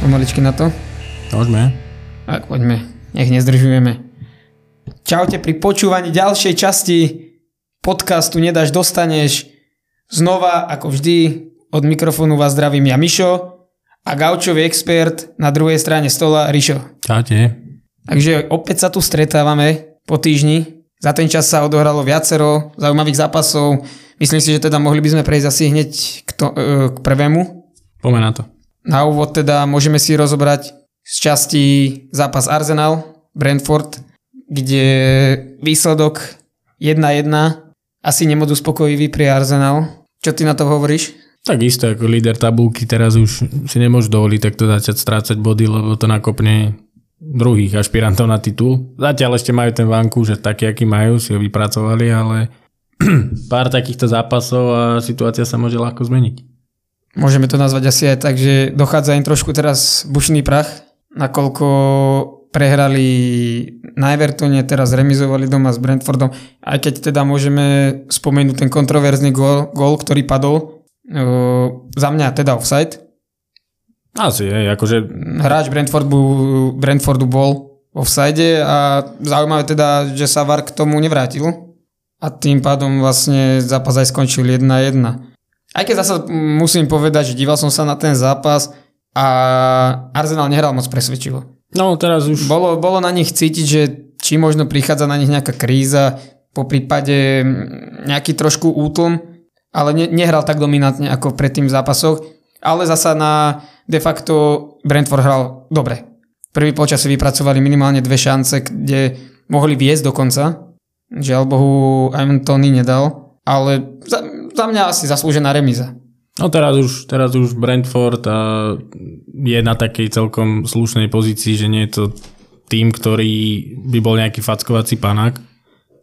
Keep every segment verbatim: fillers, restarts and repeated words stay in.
už pomaličky na to? Môžeme. Tak poďme, nech nezdržujeme. Čaute pri počúvaní ďalšej časti podcastu Nedáš Dostaneš. Znova, ako vždy, od mikrofónu vás zdravím ja, Mišo, a gaučový expert na druhej strane stola, Rišo. Čaute. Takže opäť sa tu stretávame po týždni. Za ten čas sa odohralo viacero zaujímavých zápasov. Myslím si, že teda mohli by sme prejsť asi hneď k, to, k prvému. Poďme na to. Na úvod teda môžeme si rozobrať z časti zápas Arsenal, Brentford, kde výsledok jedna jedna asi nemoc uspokojivý pre Arsenal. Čo ty na to hovoríš? Tak isto ako líder tabulky teraz už si nemôžu dovoliť takto začať strácať body, lebo to nakopne druhých ašpirantov na titul. Zatiaľ ešte majú ten vanku, že taký, aký majú, si ho vypracovali, ale pár takýchto zápasov a situácia sa môže ľahko zmeniť. Môžeme to nazvať asi aj tak, že dochádza im trošku teraz bušný prach, nakoľko prehrali na Evertone, teraz remizovali doma s Brentfordom, aj keď teda môžeme spomenúť ten kontroverzný gól, gól ktorý padol, e, za mňa teda offside. Asi je, akože... Hráč Brentfordu, Brentfordu bol v offside a zaujímavé teda, že sa VAR k tomu nevrátil a tým pádom vlastne zápas aj skončil jedna jedna. Aj keď zasa musím povedať, že díval som sa na ten zápas a Arsenal nehral moc presvedčivo. No teraz už... Bolo, bolo na nich cítiť, že či možno prichádza na nich nejaká kríza, po prípade nejaký trošku útlm, ale ne, nehral tak dominantne ako predtým v zápasoch, ale zasa na... De facto Brentford hral dobre. Prvý polčas si vypracovali minimálne dve šance, kde mohli viesť dokonca. Žiaľ Bohu, Edmontony nedal, ale za, za mňa asi zaslúžená remíza. No teraz už, teraz už Brentford je na takej celkom slušnej pozícii, že nie je to tým, ktorý by bol nejaký fackovací panák.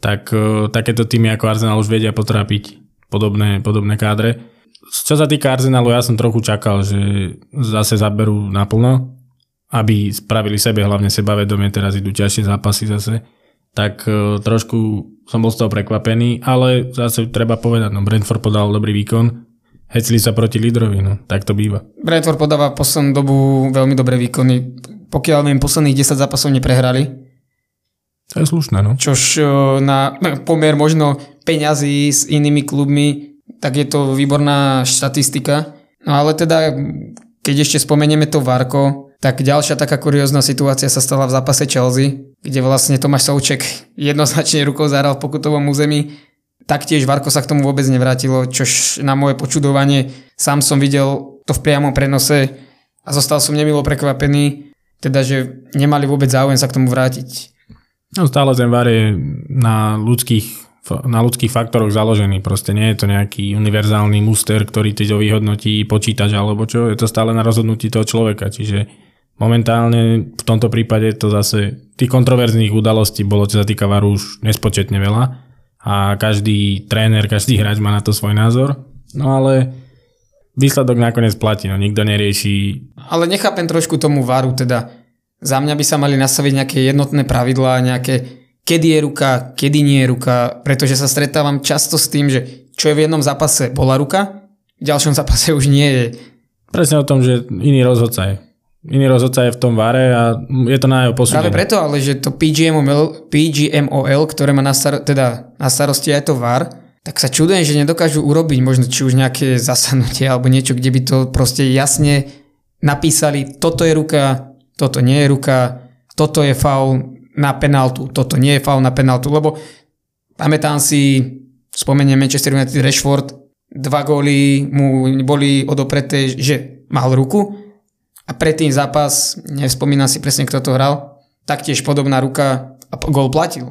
Tak takéto týmy ako Arsenal už vedia potrápiť podobné, podobné kádre. Čo sa týka Arsenalu, ja som trochu čakal, že zase zaberú naplno, aby spravili sebe, hlavne sebavedomie, teraz idú ťažšie zápasy zase, tak trošku som bol z toho prekvapený, ale zase treba povedať, no Brentford podal dobrý výkon, hecli sa proti lídrovi, no tak to býva. Brentford podáva v poslednú dobu veľmi dobré výkony, pokiaľ viem, posledných desať zápasov neprehrali. To je slušné, no. Čož na pomer možno peňazí s inými klubmi, tak je to výborná štatistika. No ale teda, keď ešte spomenieme to Varko, tak ďalšia taká kuriózna situácia sa stala v zápase Chelsea, kde vlastne Tomáš Souček jednoznačne rukou zahral v pokutovom území. Taktiež Varko sa k tomu vôbec nevrátilo, čož na moje počudovanie, sám som videl to v priamom prenose a zostal som nemilo prekvapený, teda že nemali vôbec záujem sa k tomu vrátiť. No stále ten VAR je na ľudských na ľudských faktoroch založený. Proste nie je to nejaký univerzálny muster, ktorý ti to vyhodnotí počítač alebo čo. Je to stále na rozhodnutí toho človeka. Čiže momentálne v tomto prípade to zase tých kontroverzných udalostí bolo, čo sa týka VARu, už nespočetne veľa. A každý tréner, každý hráč má na to svoj názor. No ale výsledok nakoniec platí. No nikto nerieši. Ale nechápem trošku tomu VARu. Teda za mňa by sa mali nastaviť nejaké jednotné pravidlá, nejaké kedy je ruka, kedy nie je ruka, pretože sa stretávam často s tým, že čo je v jednom zápase bola ruka, v ďalšom zápase už nie je. Presne o tom, že iný rozhodca je. Iný rozhodca je v tom VARe a je to na jeho posúdenie. Práve preto, ale že to P G M O L, P G M O L, ktoré má na, star- teda na starosti aj to VAR, tak sa čudujem, že nedokážu urobiť možno či už nejaké zasadnutie alebo niečo, kde by to proste jasne napísali, toto je ruka, toto nie je ruka, toto je faul na penáltu, toto nie je faul na penáltu, lebo pamätám si, spomeniem Manchester United, Rashford, dva góly mu boli odopreté, že mal ruku a predtým zápas, nespomínam si presne, kto to hral, taktiež podobná ruka a gól platil.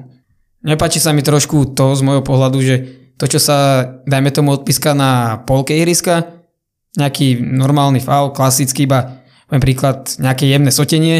Nepáči sa mi trošku to z môjho pohľadu, že to, čo sa, dajme tomu, odpíska na polke ihriska, nejaký normálny faul, klasický, iba príklad, nejaké jemné sotenie,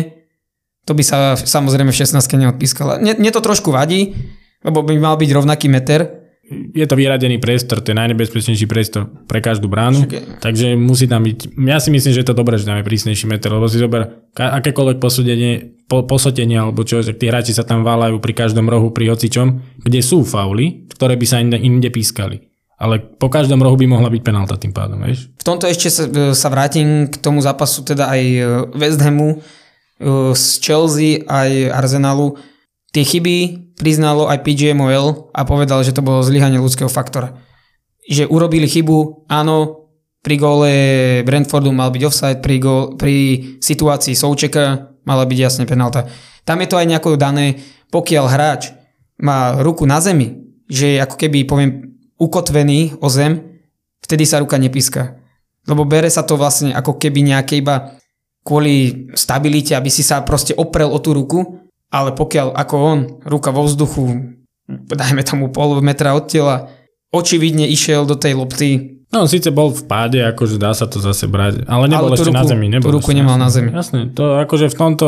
to by sa samozrejme v šestnástke neodpískala. Mne to trošku vadí, lebo by mal byť rovnaký meter. Je to vyradený priestor, to je najnebezpečnejší priestor pre každú bránu, okay. Takže musí tam byť, ja si myslím, že je to dobré, že tam je prísnejší meter, lebo si zober akékoľvek posúdenie, po, posotenie, alebo čo, že tí hráči sa tam váľajú pri každom rohu, pri hocičom, kde sú fauly, ktoré by sa inde, inde pískali. Ale po každom rohu by mohla byť penálta tým pádom, vieš? V tomto ešte sa, sa vrátim k tomu zápasu teda aj West Hamu z Chelsea aj Arsenalu. Tie chyby priznalo aj pé gé em o el a povedal, že to bolo zlyhanie ľudského faktora. Že urobili chybu, áno, pri gole Brentfordu mal byť offside, pri, gól, pri situácii Součeka mala byť jasne penálta. Tam je to aj nejako dané, pokiaľ hráč má ruku na zemi, že ako keby, poviem, ukotvený o zem, vtedy sa ruka nepíska. Lebo bere sa to vlastne ako keby nejaké iba kvôli stabilite, aby si sa proste oprel o tú ruku, ale pokiaľ ako on, ruka vo vzduchu, dajme tomu pol metra od tela, očividne išiel do tej lopty. No, síce bol v páde, akože dá sa to zase brať, ale nebol ale ešte ruku, na zemi. Nebol tú ruku ešte, nemal jasne, na zemi. Jasne, to akože v tomto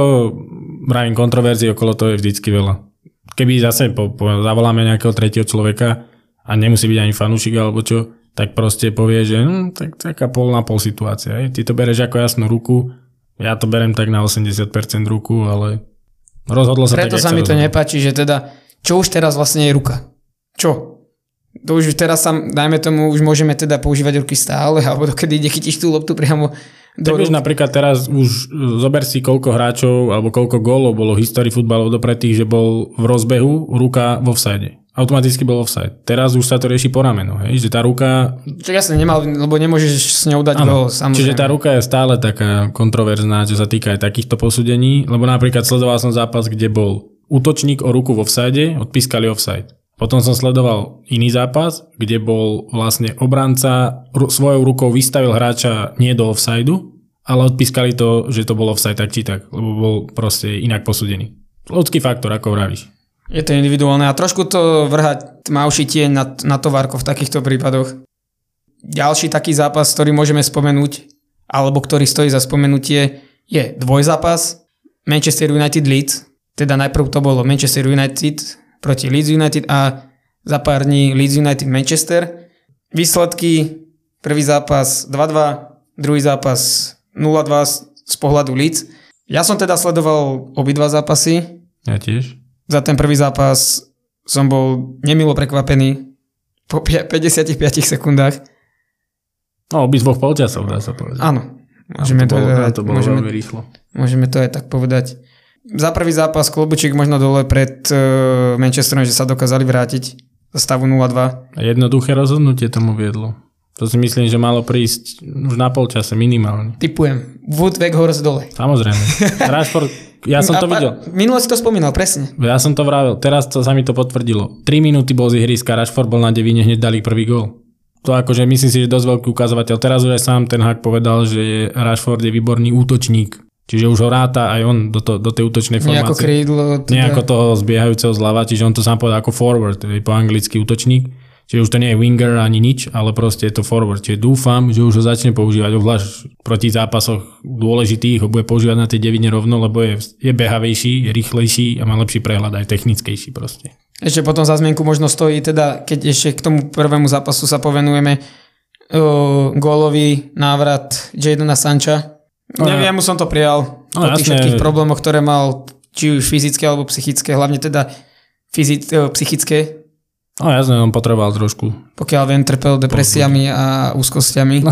bravím kontroverzii okolo toho je vždycky veľa. Keby zase po, po, zavoláme nejakého tretieho človeka, a nemusí byť ani fanúšik alebo čo, tak proste povie, že hm, tak, taká pol na pol situácia. Hej. Ty to bereš ako jasnú ruku, ja to berem tak na osemdesiat percent ruku, ale rozhodlo sa tak, jak sa rozhodlo. Preto sa mi to nepáči, že teda, čo už teraz vlastne je ruka? Čo? To už teraz sa, dajme tomu, už môžeme teda používať ruky stále, alebo dokedy ide chytíš tú loptu priamo do ruky. Napríklad teraz už zober si, koľko hráčov alebo koľko gólov bolo v histórii futbalov dopretých, že bol v rozbehu ruka v offside. Automaticky bol offside. Teraz už sa to rieši po ramenu, hej? Že tá ruka... Čo jasne nemal, lebo nemôžeš s ňou dať gól, samozrejme. Čiže tá ruka je stále taká kontroverzná, čo sa týka aj takýchto posúdení, lebo napríklad sledoval som zápas, kde bol útočník o ruku v offside, odpískali offside. Potom som sledoval iný zápas, kde bol vlastne obranca svojou rukou vystavil hráča nie do offsideu, ale odpískali to, že to bol offside tak či tak, lebo bol proste inak posúdený. Ľudský faktor, ako vravíš. Je to individuálne a trošku to vrhá tmavší tieň na, na Továrko v takýchto prípadoch. Ďalší taký zápas, ktorý môžeme spomenúť, alebo ktorý stojí za spomenutie, je dvojzápas Manchester United Leeds. Teda najprv to bolo Manchester United proti Leeds United a za pár dní Leeds United Manchester. Výsledky, prvý zápas dva dva, druhý zápas nula dva z pohľadu Leeds. Ja som teda sledoval obidva zápasy. Ja tiež. Za ten prvý zápas som bol nemilo prekvapený po päťdesiatich piatich sekundách. No, obidvoch polčasov, dá sa povedať. Áno. Môžeme to, to, bolo, aj, to bolo môžeme, veľmi rýchlo. Môžeme to aj tak povedať. Za prvý zápas klobučík možno dole pred uh, Manchesterom, že sa dokázali vrátiť za stavu nula dva. A jednoduché rozhodnutie tomu viedlo. To si myslím, že malo prísť už na polčase minimálne. Tipujem. Wout Weghorst dole. Samozrejme. Rashford... Ja som to pa, videl. Minule si to spomínal, presne. Ja som to vravil. Teraz to, sa mi to potvrdilo. tri minúty bol z ihriska, Rashford bol na devine, hneď dali prvý gól. To akože myslím si, že dosť veľký ukazovateľ. Teraz už aj sám ten hák povedal, že Rashford je výborný útočník. Čiže už ho ráta aj on do, to, do tej útočnej formácie. Nejako krídlo. Teda... Nejako toho zbiehajúceho zľava, čiže on to sám povedal ako forward, po anglicky útočník. Čiže už to nie je winger ani nič, ale proste je to forward. Čiže dúfam, že už ho začne používať, obzvlášť proti zápasoch dôležitých, ho bude používať na tej devine rovno, lebo je, je behavejší, je rýchlejší a má lepší prehľad, aj technickejší proste. Ešte potom za zmienku možno stojí, teda keď ešte k tomu prvému zápasu sa povenujeme, uh, gólový návrat Jadona Sancha. No, Neviem, mu som to prijal no, po tých všetkých problémoch, ktoré mal, či už fyzické alebo psychické, hlavne teda fyzic, uh, psychické. No jasne, on potreboval trošku. Pokiaľ viem, trpel depresiami a úzkostiami. No,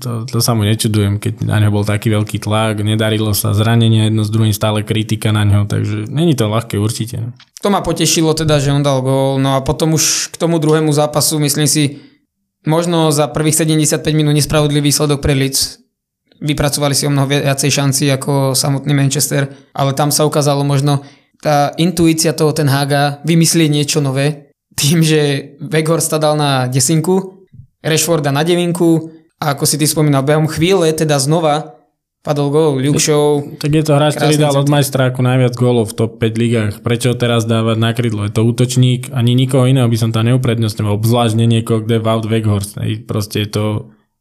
to, to sa mu nečudujem, keď na ňo bol taký veľký tlak, nedarilo sa zranenia, jedno s druhým stále kritika na ňo, takže není to ľahké určite. To ma potešilo teda, že on dal gól, no a potom už k tomu druhému zápasu, myslím si, možno za prvých sedemdesiatpäť minút nespravodlivý výsledok pre Leeds. Vypracovali si o mnoho viacej šanci ako samotný Manchester, ale tam sa ukázalo možno tá intuícia toho Ten Haga vymyslieť niečo nové. Tým, že Weghorsta dal na desinku, Rashforda na devinku a ako si ty spomínal, behom chvíle teda znova padol gól Luke Shaw. Tak je to hráč, ktorý dal od majstráku najviac gólov v top päť ligách. Prečo teraz dávať na krydlo? Je to útočník, ani nikoho iného by som tam neuprednostňoval, obzvlášť nie niekoho, kde Wout Weghorst. Proste je to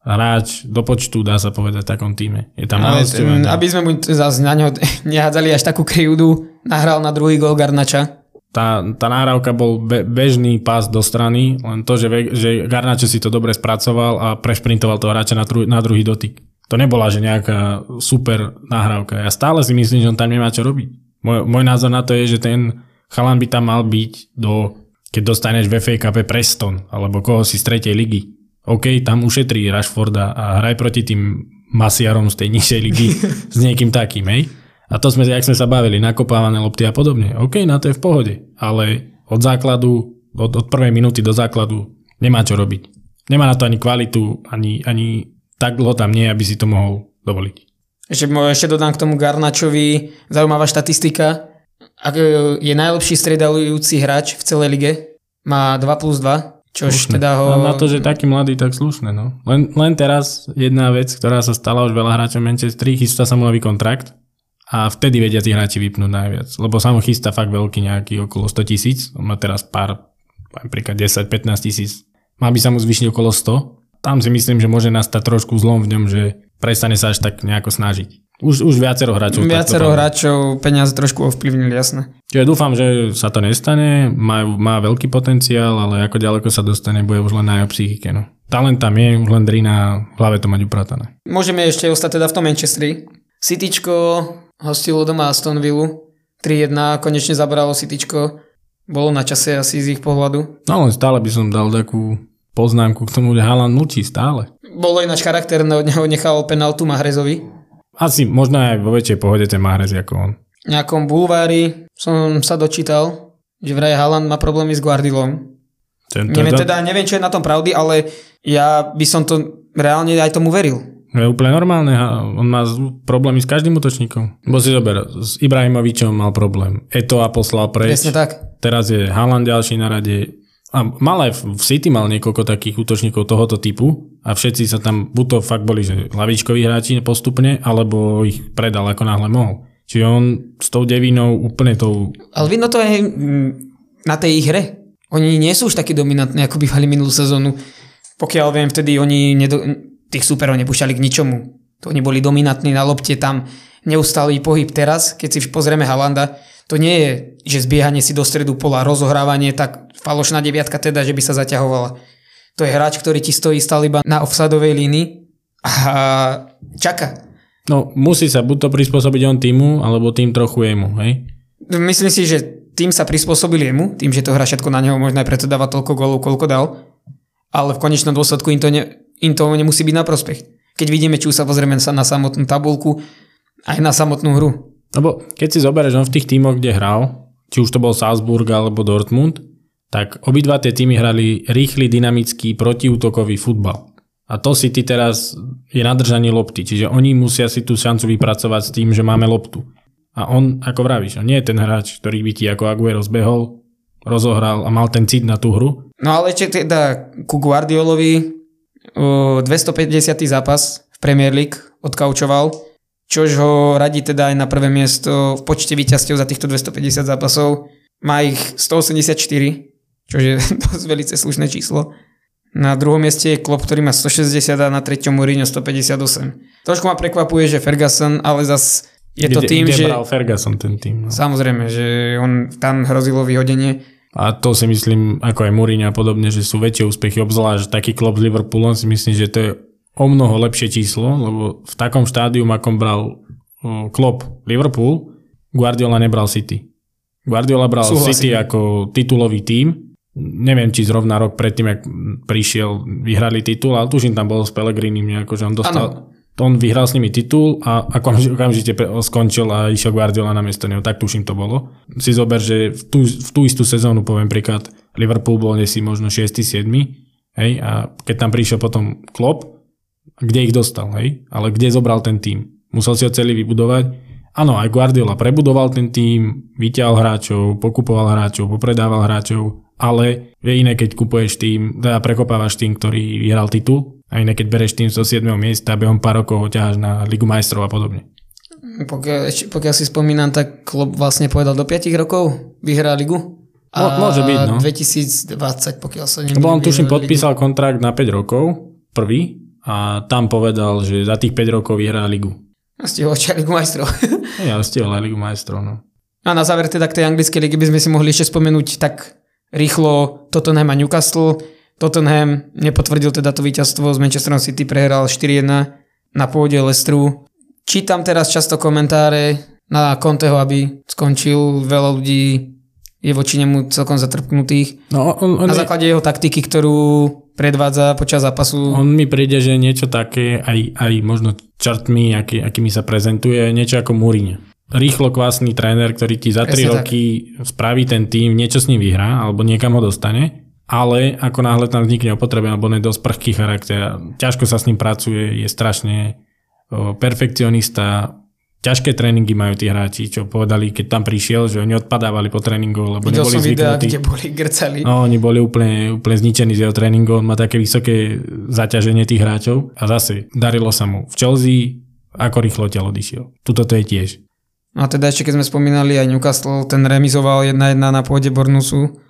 hráč do počtu, dá sa povedať, v takom týme. Je tam nahosťovaný. Aby sme mu zase na ňo nehádzali až takú kryjúdu, nahral na druhý gól Garnacha. Tá, tá nahrávka bol be, bežný pás do strany, len to, že, že Garnacho si to dobre spracoval a prešprintoval toho hráča na, tru, na druhý dotyk. To nebola, že nejaká super nahrávka. Ja stále si myslím, že on tam nemá čo robiť. Môj, môj názor na to je, že ten chalan by tam mal byť do Keď dostaneš v ef á Cup Preston alebo koho si z tretej ligy, OK, tam ušetrí Rashforda a hraj proti tým masiarom z tej nižšej ligy s niekým takým, hej? A to sme, jak sme sa bavili, nakopávané lopty a podobne. OK, na to je v pohode, ale od základu, od, od prvej minúty do základu nemá čo robiť. Nemá na to ani kvalitu, ani, ani tak dlho tam nie, aby si to mohol dovoliť. Ešte, ešte dodám k tomu Garnachovi, zaujímavá štatistika. Ak je najlepší stredajúci hráč v celej lige, má dva plus dva, čož slušné. Teda ho... Na to, že taký mladý, tak slušné. No. Len, len teraz jedna vec, ktorá sa stala už veľa hráčom Manchesteru, chystá sa mu nový kontrakt. A vtedy vedia tí hráči vypnúť najviac. Lebo sa mu chystá fakt veľký nejaký okolo sto tisíc. On má teraz pár, napríklad desať až pätnásť tisíc. Má by sa mu zvyšiť okolo sto. Tam si myslím, že môže nastať trošku zlom v ňom, že prestane sa až tak nejako snažiť. Už, už viacero hráčov. Viacero hráčov peniaze trošku ovplyvnili, jasné. Čiže dúfam, že sa to nestane. Má, má veľký potenciál, ale ako ďaleko sa dostane, bude už len na jeho psychike. No. Talent tam je, už len drí na hlave to mať upratané. Môžeme ešte ostať teda v tom Manchesteri. Cityčko hostilo doma Aston Villu tri jedna, konečne zabralo Cityčko. Bolo na čase asi z ich pohľadu. No len stále by som dal takú poznámku k tomu, že Haaland mlčí stále. Bolo ináč charakterné, od neho nechal penáltu Mahrezovi. Asi možno aj vo väčšej pohode ten Mahrez ako on. V nejakom bulvári som sa dočítal, že vraj Haaland má problémy s Guardiolom. Neviem, teda, neviem, čo je na tom pravdy, ale ja by som to reálne aj tomu veril. Je úplne normálne, on má problémy s každým útočníkom. Bo si zober, s Ibrahimovičom mal problém, Eto'o poslal preč. Presne tak. Teraz je Haaland ďalší na rade. A mal aj v City mal niekoľko takých útočníkov tohoto typu a všetci sa tam, buď to fakt boli, že lavičkoví hráči postupne, alebo ich predal ako náhle mohol. Čiže on s tou devinou úplne tou... Ale vidno to aj na tej ich hre. Oni nie sú už takí dominantní, ako bývali minulú sezónu. Pokiaľ viem, vtedy oni... Nedo... Tých súperov nepúšťali k ničomu. To oni boli dominantní na lopte, tam neustalý pohyb. Teraz, keď si pozrieme Haalanda, to nie je, že zbiehanie si do stredu pola, rozohrávanie, tak falošná deviatka teda, že by sa zaťahovala. To je hráč, ktorý ti stojí stále iba na offsadovej línii a čaká. No, musí sa buď to prispôsobiť on týmu, alebo tým trochu jemu, hej? Myslím si, že tým sa prispôsobil jemu, tým, že to hra všetko na neho, možno aj preto dáva toľko golov, koľko dal, ale v konečnom dôsledku im to ne... im to nemusí byť na prospech. Keď vidíme, či už sa pozrieme sa na samotnú tabulku, aj na samotnú hru. Lebo keď si zoberieš, on v tých tímoch, kde hral, či už to bol Salzburg alebo Dortmund, tak obidva tie tímy hrali rýchly, dynamický, protiútokový futbal. A to si ty teraz je nadržanie lopty, čiže oni musia si tú šancu vypracovať s tým, že máme loptu. A on, ako vravíš, on nie je ten hráč, ktorý by ti ako Aguero zbehol, rozohral a mal ten cit na tú hru. No ale ešte teda ku Guardiolovi dvestopäťdesiaty zápas v Premier League odkaučoval, čož ho radí teda aj na prvé miesto v počte víťazstiev za týchto dvestopäťdesiat zápasov. Má ich stoosemdesiatštyri, čož je dosť veľmi slušné číslo. Na druhom mieste je Klopp, ktorý má stošesťdesiat a na treťom Mourinho stopäťdesiatosem. Trošku ma prekvapuje, že Ferguson, ale zas je to tým, kde, kde že... bral Ferguson ten tým. No. Samozrejme, že on tam hrozilo vyhodenie. A to si myslím, ako aj Mourinho a podobne, že sú väčšie úspechy, obzvlášť taký Klopp z Liverpoolom, si myslím, že to je o mnoho lepšie číslo, lebo v takom štádiu, akom bral Klopp Liverpool, Guardiola nebral City. Guardiola bral Súhlasím. City ako titulový tím. Neviem, či zrovna rok predtým, ak prišiel, vyhrali titul, ale tuším, tam bol s Pellegrinim nejako, že on dostal... Ano. On vyhral s nimi titul a okamžite skončil a išiel Guardiola na miesto neho. Tak tuším to bolo. Si zober, že v tú, v tú istú sezónu, poviem príklad, Liverpool bol nesi možno šiesty siedmy. Hej, a keď tam prišiel potom Klopp, kde ich dostal, hej? Ale kde zobral ten tím? Musel si ho celý vybudovať. Áno, aj Guardiola prebudoval ten tím, vyťahol hráčov, pokupoval hráčov, popredával hráčov, ale je iné, keď kupuješ tím, teda prekopávaš tím, ktorý vyhral titul. A iné, keď bereš tým zo siedmeho miesta a behom pár rokov ho ťaháš na Ligu majstrov a podobne. Pokiaľ, pokiaľ si spomínam, tak Klopp vlastne povedal, do piatich rokov vyhrá Ligu. A no, môže byť, no. dvetisícdvadsať, pokiaľ sa nemýlim. On tuším podpísal Ligu. Kontrakt na päť rokov, prvý, a tam povedal, že za tých päť rokov vyhrá Ligu. A stihol aj Ligu majstrov. Ja stihol aj Ligu majstrov, no. A na záver teda k tej anglickej ligy by sme si mohli ešte spomenúť tak rýchlo Tottenham a Newcastle. Tottenham nepotvrdil teda to víťazstvo s Manchesterom City, prehral štyri jedna na pôde Leicesteru. Čítam teraz často komentáre na Conteho, aby skončil. Veľa ľudí je voči nemu celkom zatrpnutých. No, on, on na základe je... jeho taktiky, ktorú predvádza počas zápasu. On mi príde, že niečo také, aj, aj možno čartmi, aký, akými sa prezentuje, niečo ako Mourinho. Rýchlo kvásny tréner, ktorý ti za tri roky tak spraví ten tým, niečo s ním vyhrá, alebo niekam ho dostane, ale ako náhle tam vznikne opotreba, alebo on je dosť prchký charakter, ťažko sa s ním pracuje, je strašne o, perfekcionista, ťažké tréningy majú tí hráči, čo povedali, keď tam prišiel, že oni odpadávali po tréningu, lebo videl neboli zvyknutí. Videl som videá, kde boli grcali. No, oni boli úplne, úplne zničení z jeho tréningu, on má také vysoké zaťaženie tých hráčov a zase darilo sa mu v Chelsea, ako rýchlo ťa odišiel. Tuto to je tiež. A teda ešte keď sme spomínali aj Newcastle, ten remizoval jedna jedna na pôde Bournemouthu.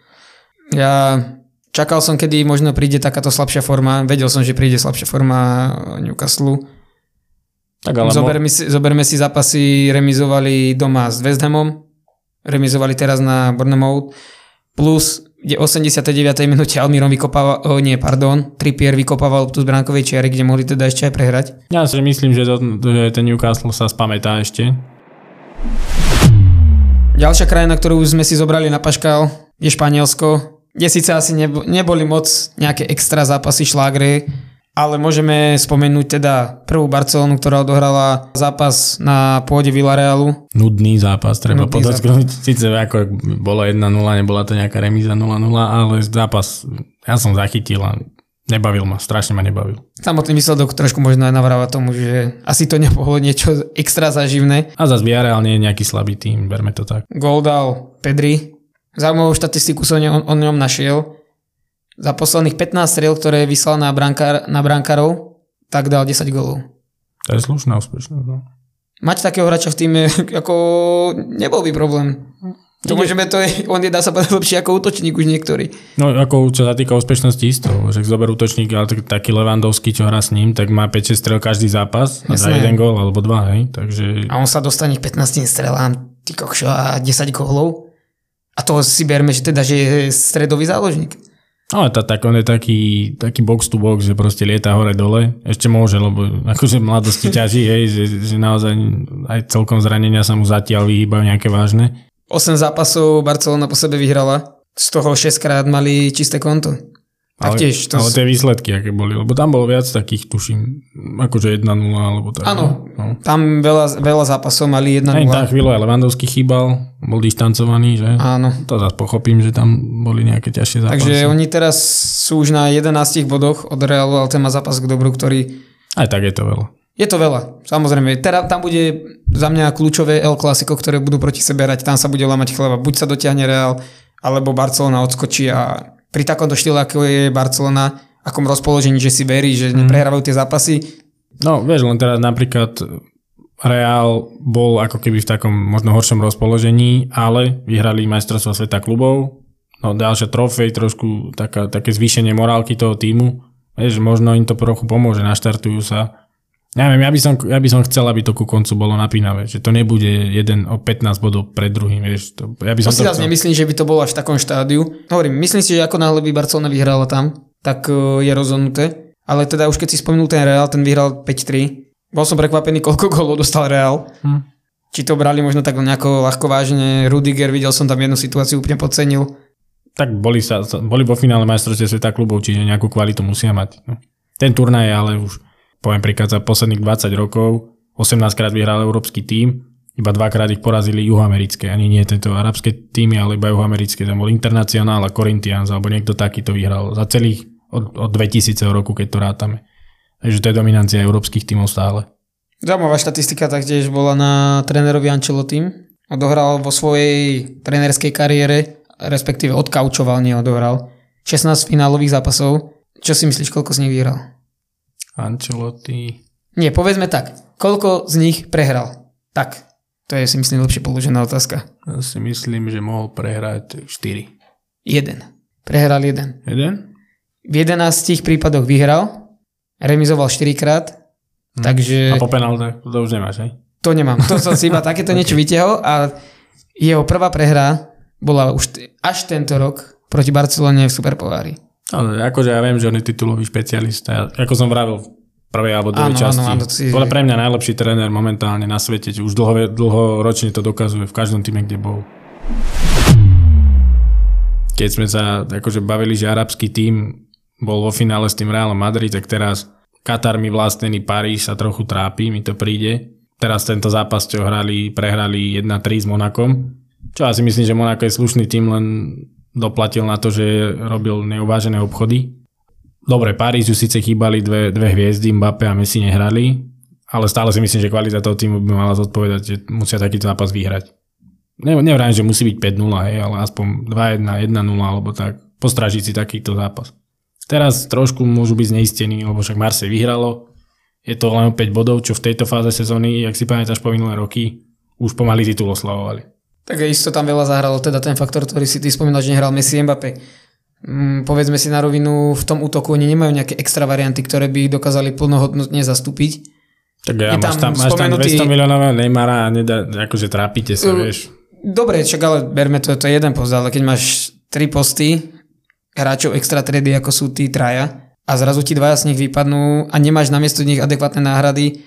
Ja čakal som, kedy možno príde takáto slabšia forma, vedel som, že príde slabšia forma Newcastle. Tak, ale zoberme, si, zoberme si zápasy, remizovali doma s West Hamom, remizovali teraz na Bournemouth, plus kde osemdesiatej deviatej minúte Almiron vykopával, oh, nie, pardon, Trippier vykopával loptu z bránkovej čiary, kde mohli teda ešte aj prehrať. Ja si myslím, že, to, že ten Newcastle sa spamätá ešte. Ďalšia krajina, ktorú sme si zobrali na paškal, je Španielsko, kde síce asi neboli moc nejaké extra zápasy, šlágre, ale môžeme spomenúť teda prvú Barcelonu, ktorá odohrala zápas na pôde Villarealu. Nudný zápas, treba podotknúť. Sice ako bolo jedna nula, nebola to nejaká remíza nula nula, ale zápas ja som zachytil a nebavil ma, strašne ma nebavil. Samotný výsledok trošku možno aj navráva tomu, že asi to nebolo niečo extra záživné. A zase Villareal nie je nejaký slabý tým, berme to tak. Gól dal Pedri. Zaujímavú štatistiku som on, on ňom našiel. Za posledných pätnásť striel, ktoré vyslal na, brankár, na brankárov, tak dal desať gólov. To je slušná úspešnosť. No? Mať takého hráča v týme, ako nebol by problém. To môžeme, to je, on je, dá sa povedať, lepšie ako útočník už niektorý. No ako čo sa týka úspešnosti isto, že zober útočník, ale taký Lewandowski, čo hrá s ním, tak má päť šesť strel každý zápas a dá jeden gól alebo dva, hej. Takže... A on sa dostane k pätnástim strelám, ty kokšo, a desať gólov. A to si berme, že teda, že je stredový záložník. Ale tá, tak on je taký, taký box to box, že proste lieta hore dole. Ešte môže, lebo akože mladosti ťaží, hej, že, že naozaj aj celkom zranenia sa mu zatiaľ vyhýbajú nejaké vážne. osem zápasov Barcelona po sebe vyhrala. Z toho šesťkrát mali čisté konto. Ale, tiež, to ale tie výsledky, aké boli, lebo tam bolo viac takých, tuším, akože jedna nula alebo tak. Áno, no. Tam veľa, veľa zápasov mali jedna nula. Aj tá chvíľa aj Lewandowski chýbal, bol distancovaný, že? Áno. To zase pochopím, že tam boli nejaké ťažšie zápasy. Takže oni teraz sú už na jedenástich bodoch od Realu, ale ten má zápas k dobru, ktorý... Aj tak je to veľa. Je to veľa, samozrejme. Teda tam bude za mňa kľúčové El Clásico, ktoré budú proti sebe hrať, tam sa bude lámať chleba. Buď sa dotiahne Real, alebo Barcelona odskočí a... Pri takomto štýle, ako je Barcelona, akom rozpoložení, že si verí, že neprehrávajú tie zápasy. No, vieš, len teraz napríklad Real bol ako keby v takom možno horšom rozpoložení, ale vyhrali majstrovstvá sveta klubov. No, ďalšia trofej, trošku taká, také zvýšenie morálky toho týmu. Vieš, možno im to trochu pomôže, naštartujú sa. Neviem, ja by som, ja by som chcel, aby to ku koncu bolo napínavé, že to nebude jeden o pätnásť bodov pred druhým. Vieš, to, ja by som to si zás nemyslím, že by to bolo až v takom štádiu. Hovorím, myslím si, že ako náhle by Barcelona vyhrala tam, tak je rozhodnuté. Ale teda už keď si spomenul ten Real, ten vyhral päť tri. Bol som prekvapený, koľko gólov dostal Real. Hm. Či to brali možno tak nejako ľahko vážne. Rudiger, videl som tam jednu situáciu, úplne podcenil. Tak boli, sa, boli po finále majstrovstiev sveta klubov, čiže nejakú kvalitu musia mať. Ten turnaj ale už... Poviem príklad, za posledných dvadsať rokov osemnásťkrát vyhral európsky tím, iba dvakrát ich porazili juhoamerické, ani nie tieto arabské tímy, ale iba juhoamerické. Tam bol Internacionál a Corinthians, alebo niekto takýto vyhral za celých od, od dvetisíc roku, keď to rátame. Takže to je dominancia európskych tímov stále. Zaujímavá štatistika taktiež bola na trénerovi Ancelotim. Odohral vo svojej trénerskej kariére, respektíve odkaučoval, neodohral, šestnásť finálových zápasov. Čo si myslíš, koľko z nich vyhral? Ancelotti. Nie, povedzme tak. Koľko z nich prehral? Tak. To je si myslím lepšie položená otázka. Ja si myslím, že mohol prehrať štyri. Jeden. Prehral jeden. Jeden? V jedenástich prípadoch vyhral. Remizoval štyrikrát. Hm. Takže... A po penáltach. To už nemáš, hej? To nemám. To som si iba takéto niečo vytiahol a jeho prvá prehra bola už t- až tento rok proti Barcelone v Superpohári. Ale akože ja viem, že on je titulový špecialista. Ako som vravil v prvej alebo druhej áno, časti. Áno, áno, si... Bol pre mňa najlepší tréner momentálne na svete. Už dlho, dlhoročne to dokazuje v každom týme, kde bol. keď sme sa akože bavili, že arabský tím bol vo finále s tým Realom Madrid, tak teraz Katar mi vlastnený Paríž sa trochu trápi, mi to príde. Teraz tento zápas, čo hrali, prehrali jedna tri s Monakom. Čo asi myslím, že Monako je slušný tím, len doplatil na to, že robil neuvážené obchody. Dobre, Parížu síce chýbali dve, dve hviezdy, Mbappé a Messi nehrali, ale stále si myslím, že kvalita toho týmu by mala zodpovedať, že musia takýto zápas vyhrať. Ne, nevrám, že musí byť päť nula, hej, ale aspoň dva jedna, jeden nula alebo tak. Postražiť si takýto zápas. Teraz trošku môžu byť zneistení, lebo však Marseille vyhralo. Je to len päť bodov, čo v tejto fáze sezóny, ak si pamätáš po minulé roky, už pomaly titul oslavovali. Tak isto tam veľa zahralo teda ten faktor, ktorý si ty spomínal, že nehral Messi, Mbappé. Mm, povedzme si na rovinu, v tom útoku oni nemajú nejaké extra varianty, ktoré by ich dokázali plnohodnotne zastúpiť. Tak ja, máš tam, máš tam spomenutý... dvesto miliónové Neymara a nedá, akože trápite sa, mm, vieš. Dobre, čak ale berme to, to je jeden post, ale keď máš tri posty hráčov extra triedy, ako sú tí traja a zrazu ti dvaja z nich vypadnú a nemáš namiesto nich adekvátne náhrady,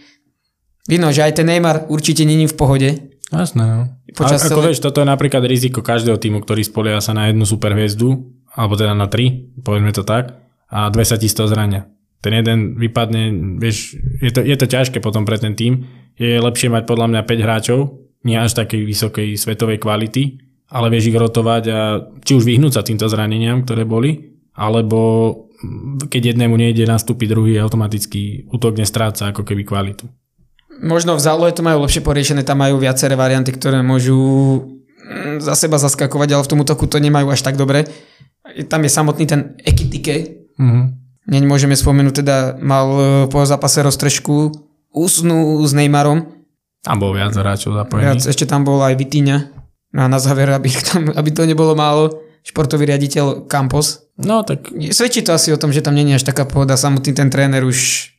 vidno, že aj ten Neymar určite není v pohode. Jasné, no. A, ako celé... vieš, toto je napríklad riziko každého týmu, ktorý spolieha sa na jednu superhviezdu, alebo teda na tri, povedzme to tak, a dve sa ti z toho zrania. Ten jeden vypadne, vieš, je to, je to ťažké potom pre ten tým. Je lepšie mať podľa mňa päť hráčov, nie až takej vysokej svetovej kvality, ale vieš ich rotovať a či už vyhnúť sa týmto zraneniam, ktoré boli, alebo keď jednému nejde nastúpiť, druhý automaticky útok nestráca ako keby kvalitu. Možno v zálohe to majú lepšie poriešené, tam majú viaceré varianty, ktoré môžu za seba zaskakovať, ale v tom útoku to nemajú až tak dobre. Tam je samotný ten Ekitike. Mm-hmm. Neň môžeme spomenúť, teda mal po zápase roztržku úsnu s Neymarom. Tam bol viac hráčov zapojených. Ešte tam bol aj Vitíňa. A na záver, aby, tam, aby to nebolo málo, športový riaditeľ Campos. No tak... Svedčí to asi o tom, že tam nie je až taká pohoda. Samotný ten tréner už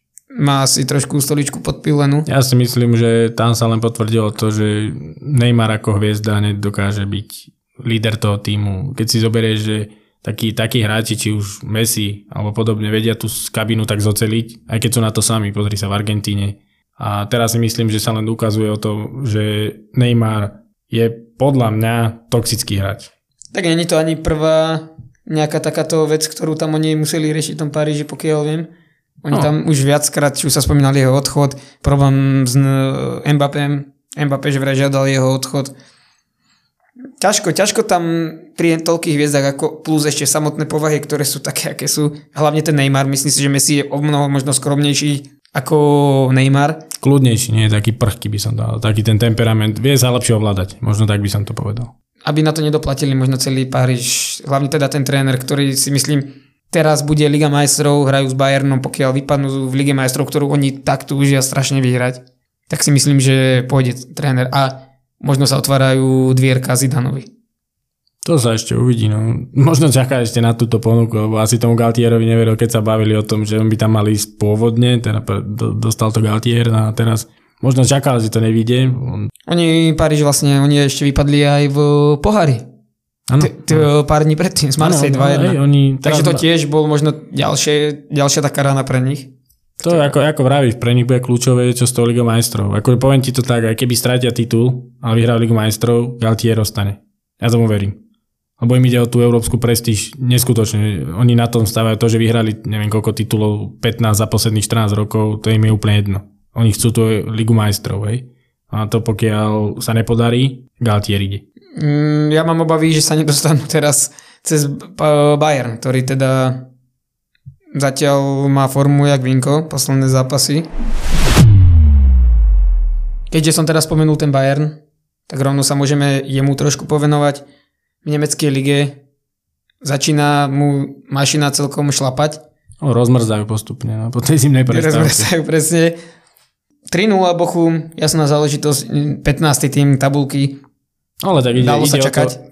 má asi trošku stoličku podpílenú. Ja si myslím, že tam sa len potvrdilo to, že Neymar ako hviezda nedokáže byť líder toho týmu. Keď si zoberieš, že Takí, takí hráči, či už Messi alebo podobne, vedia tú kabínu tak zoceliť, aj keď sú na to sami, pozri sa v Argentíne. A teraz si myslím, že sa len ukazuje o to, že Neymar je podľa mňa toxický hráč. Tak nie je to ani prvá nejaká takáto vec, ktorú tam oni museli riešiť v tom Paríži, pokiaľ viem. Oni no. tam už viackrát, či už sa spomínal jeho odchod, problém s Mbappém, Mbappé že vraj žiadal jeho odchod. Ťažko, ťažko tam pri toľkých hviezdach ako plus ešte samotné povahy, ktoré sú také, aké sú. Hlavne ten Neymar, myslím si, že Messi je o mnoho možno skromnejší ako Neymar. Kľudnejší, nie taký prchký by som dal, taký ten temperament, vie sa lepšie ovládať, možno tak by som to povedal. Aby na to nedoplatili možno celý Paríž, hlavne teda ten tréner, ktorý si myslím, teraz bude Liga majstrov, hrajú s Bayernom, pokiaľ vypadnú v Lige majstrov, ktorú oni tak túžia strašne vyhrať, tak si myslím, že pôjde tréner a možno sa otvárajú dvierka Zidanovi. To sa ešte uvidí. No. Možno čaká ešte na túto ponuku, lebo asi tomu Galtierovi neveril, keď sa bavili o tom, že on by tam mal ísť pôvodne, teda dostal to Galtier a teraz možno čakal, že to nevidie. On... Oni Paríž vlastne, oni ešte vypadli aj v pohári. T- t- pár dní predtým, z Marseille dva jedna. Takže to tiež bol možno ďalšie, ďalšia taká rána pre nich. To ako, ako vravíš, pre nich bude kľúčové, čo z toho Liga majstrov. Ako poviem ti to tak, aj keby stratia titul, ale vyhrá Ligu majstrov, Galtier ostane. Ja tomu verím. Lebo im ide o tú európsku prestíž neskutočne. Oni na tom stávajú to, že vyhrali neviem koľko titulov, pätnásť za posledných štrnásť rokov, to im je úplne jedno. Oni chcú tú Ligu majstrov, hej. A to pokiaľ sa nepodarí, Galtier ide. Mm, ja mám obavy, že sa nedostanú teraz cez Bayern, ktorý teda... Zatiaľ má formu jak vinko, posledné zápasy. Keďže som teraz spomenul ten Bayern, tak rovno sa môžeme jemu trošku povenovať. V nemeckej lige začína mu mašina celkom šlapať. O, rozmrzajú postupne, no, po tej zimnej prestávke. Rozmrzajú, presne. tri nula Bochum, jasná záležitosť, pätnásty tým tabulky. Ale tak ide, ide, o to,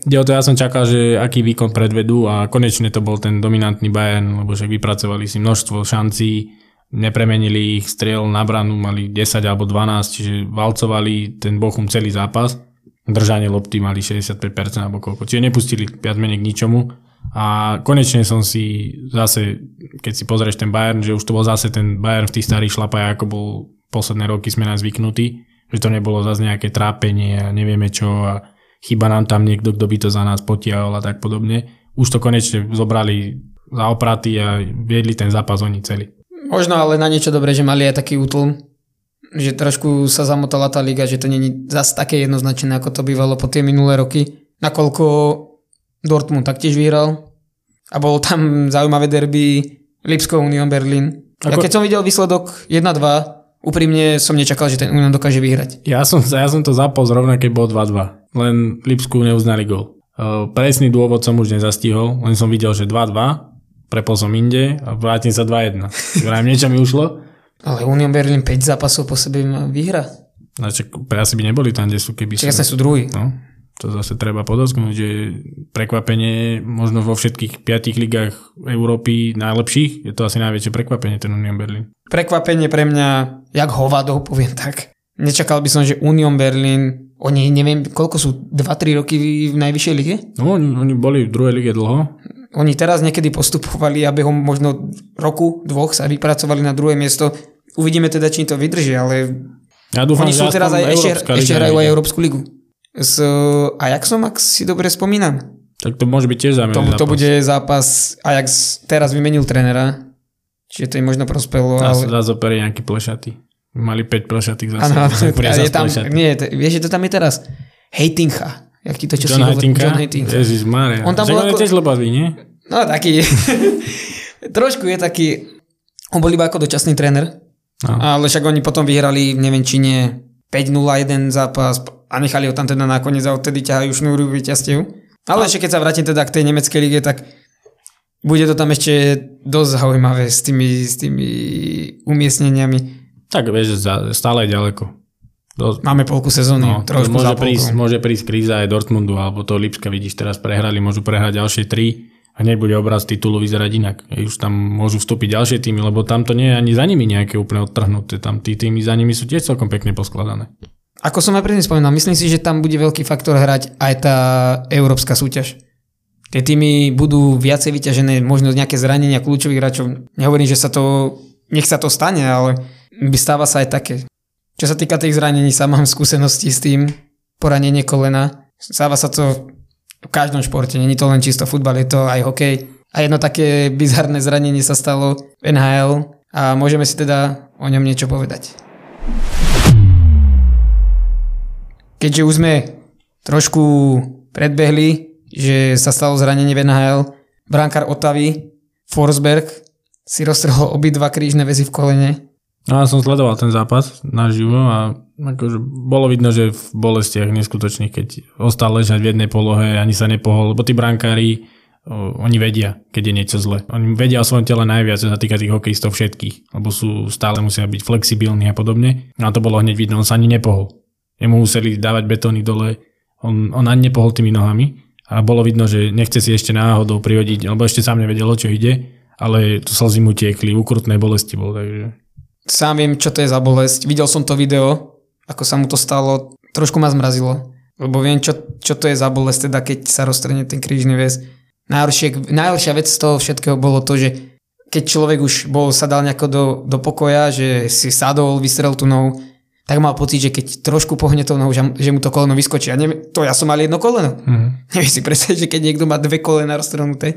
ide o to, ja som čakal, že aký výkon predvedú a konečne to bol ten dominantný Bayern, lebo však vypracovali si množstvo šancí, nepremenili ich striel na branu, mali desať alebo dvanásť, čiže valcovali ten Bochum celý zápas, držanie lopty mali šesťdesiatpäť percent alebo koľko, čiže nepustili viac menej k ničomu a konečne som si zase, keď si pozrieš ten Bayern, že už to bol zase ten Bayern v tých starých šlapajách, ako bol posledné roky sme nás zvyknutí, že to nebolo zase nejaké trápenie a nevieme čo a chyba nám tam niekto, kto by to za nás potiahol a tak podobne. už to konečne zobrali za opraty a viedli ten zápas oni celý. Možno, ale na niečo dobré, že mali aj taký útlm, že trošku sa zamotala tá liga, že to nie je zase také jednoznačné, ako to bývalo po tie minulé roky, nakoľko Dortmund taktiež vyhral a bolo tam zaujímavé derby Lipsko Union Berlin. Ako... Ja keď som videl výsledok jedna dva, úprimne som nečakal, že ten Unión dokáže vyhrať. Ja som, ja som to zapol zrovna, keď bol dva dva. Len Lipsku neuznali gól. E, presný dôvod som už nezastihol, len som videl, že dva dva, prepol som inde a vrátim sa dva jedna. Vrajím, niečo mi ušlo. Ale Unión Berlin päť zápasov po sebe vyhra. Znači, asi by neboli tam, kde sú, keby sú. Čiže sú druhí. No, to zase treba podotknúť, že prekvapenie možno vo všetkých piatich ligách Európy najlepších, je to asi najväčšie prekvapenie ten Unión Berlin. Prekvapenie pre mňa, jak hovado, poviem tak. Nečakal by som, že Union Berlin, oni neviem, koľko sú, dva tri roky v najvyššej lige? No, oni, oni boli v druhej lige dlho. Oni teraz niekedy postupovali a behom možno roku, dvoch sa vypracovali na druhé miesto. Uvidíme teda, či to vydrží, ale ja dúfam, oni sú teraz aj ešte, ešte hrajú aj Európsku ligu. S Ajaxom, ak si dobre spomínam. Tak to môže byť tiež zaujímavý zápas. To bude zápas, Ajax teraz vymenil trénera. Čiže to im možno prospelo. Dá ale... sa zoperie nejaký plešatý. Mali päť plešatých zase. Ano, je tam, nie, t- vieš, že to tam je teraz Hejtinga. Jak ti to čo John si hovorí? John Hejtinga? Ježiš Mária. On tam bol ako... tiež lobavý, nie? No taký. Trošku je taký. On bol iba ako dočasný tréner. No. Ale však oni potom vyhrali v Nevenčine päť nula jeden zápas a nechali ho tam teda nakoniec a odtedy ťahajú šnúru výťastiev. Ale no. Ešte keď sa vrátim teda k tej nemeckej lige, tak bude to tam ešte dosť zaujímavé s tými, s tými umiestneniami. Tak vieš, stále je ďaleko. Dosť. Máme polku sezóny. No, trošku môže, prísť, môže prísť kríza aj Dortmundu, alebo to Lipska, vidíš, teraz prehrali, môžu prehrať ďalšie tri a nebude obraz titulu vyzerať inak. Už tam môžu vstúpiť ďalšie týmy, lebo tam to nie je ani za nimi nejaké úplne odtrhnuté. Tam tí týmy za nimi sú tiež celkom pekne poskladané. Ako som aj predtým spomínal, myslím si, že tam bude veľký faktor hrať aj tá európska súťaž. Tie týmy budú viacej vyťažené, možno nejaké zranenia kľúčových hráčov. Nehovorím, že sa to, nech sa to stane, ale stáva sa aj také. Čo sa týka tých zranení, sám mám skúsenosti s tým, poranenie kolena. Stáva sa to v každom športe, nie je to len čisto futbal, je to aj hokej. A jedno také bizarné zranenie sa stalo v en há el a môžeme si teda o ňom niečo povedať. Keďže už sme trošku predbehli, že sa stalo zranenie v en há el. Brankár Otavy, Forsberg, si roztrhol obidva krížne väzy v kolene. Ja som sledoval ten zápas naživo a akože bolo vidno, že v bolestiach neskutočných, keď ostal ležať v jednej polohe, ani sa nepohol, lebo tí brankári, oni vedia, keď je niečo zle. Oni vedia o svojom tele najviac, čo sa týka tých hokejistov všetkých, lebo sú stále musia byť flexibilní a podobne. No a to bolo hneď vidno, on sa ani nepohol. Jemu museli dávať betóny dole, on, on ani nepohol tými nohami. A bolo vidno, že nechce si ešte náhodou prihodiť, alebo ešte sám nevedel, o čo ide, ale to slzy mu tiekli, ukrutné bolesti bol, takže... Sám viem, čo to je za bolesť. Videl som to video, ako sa mu to stalo. Trošku ma zmrazilo, lebo viem, čo, čo to je za bolesť, teda keď sa roztrhne ten krížny väz. Najhoršia vec z toho všetkého bolo to, že keď človek už bol, sa dal nejako do, do pokoja, že si sadol, vystrel tú nohu, tak mal pocit, že keď trošku pohne tou nohou, že mu to koleno vyskočí. Ja neviem, to ja som mal jedno koleno. Mm-hmm. Neviem si predstaviť, že keď niekto má dve kolena roztrhnuté,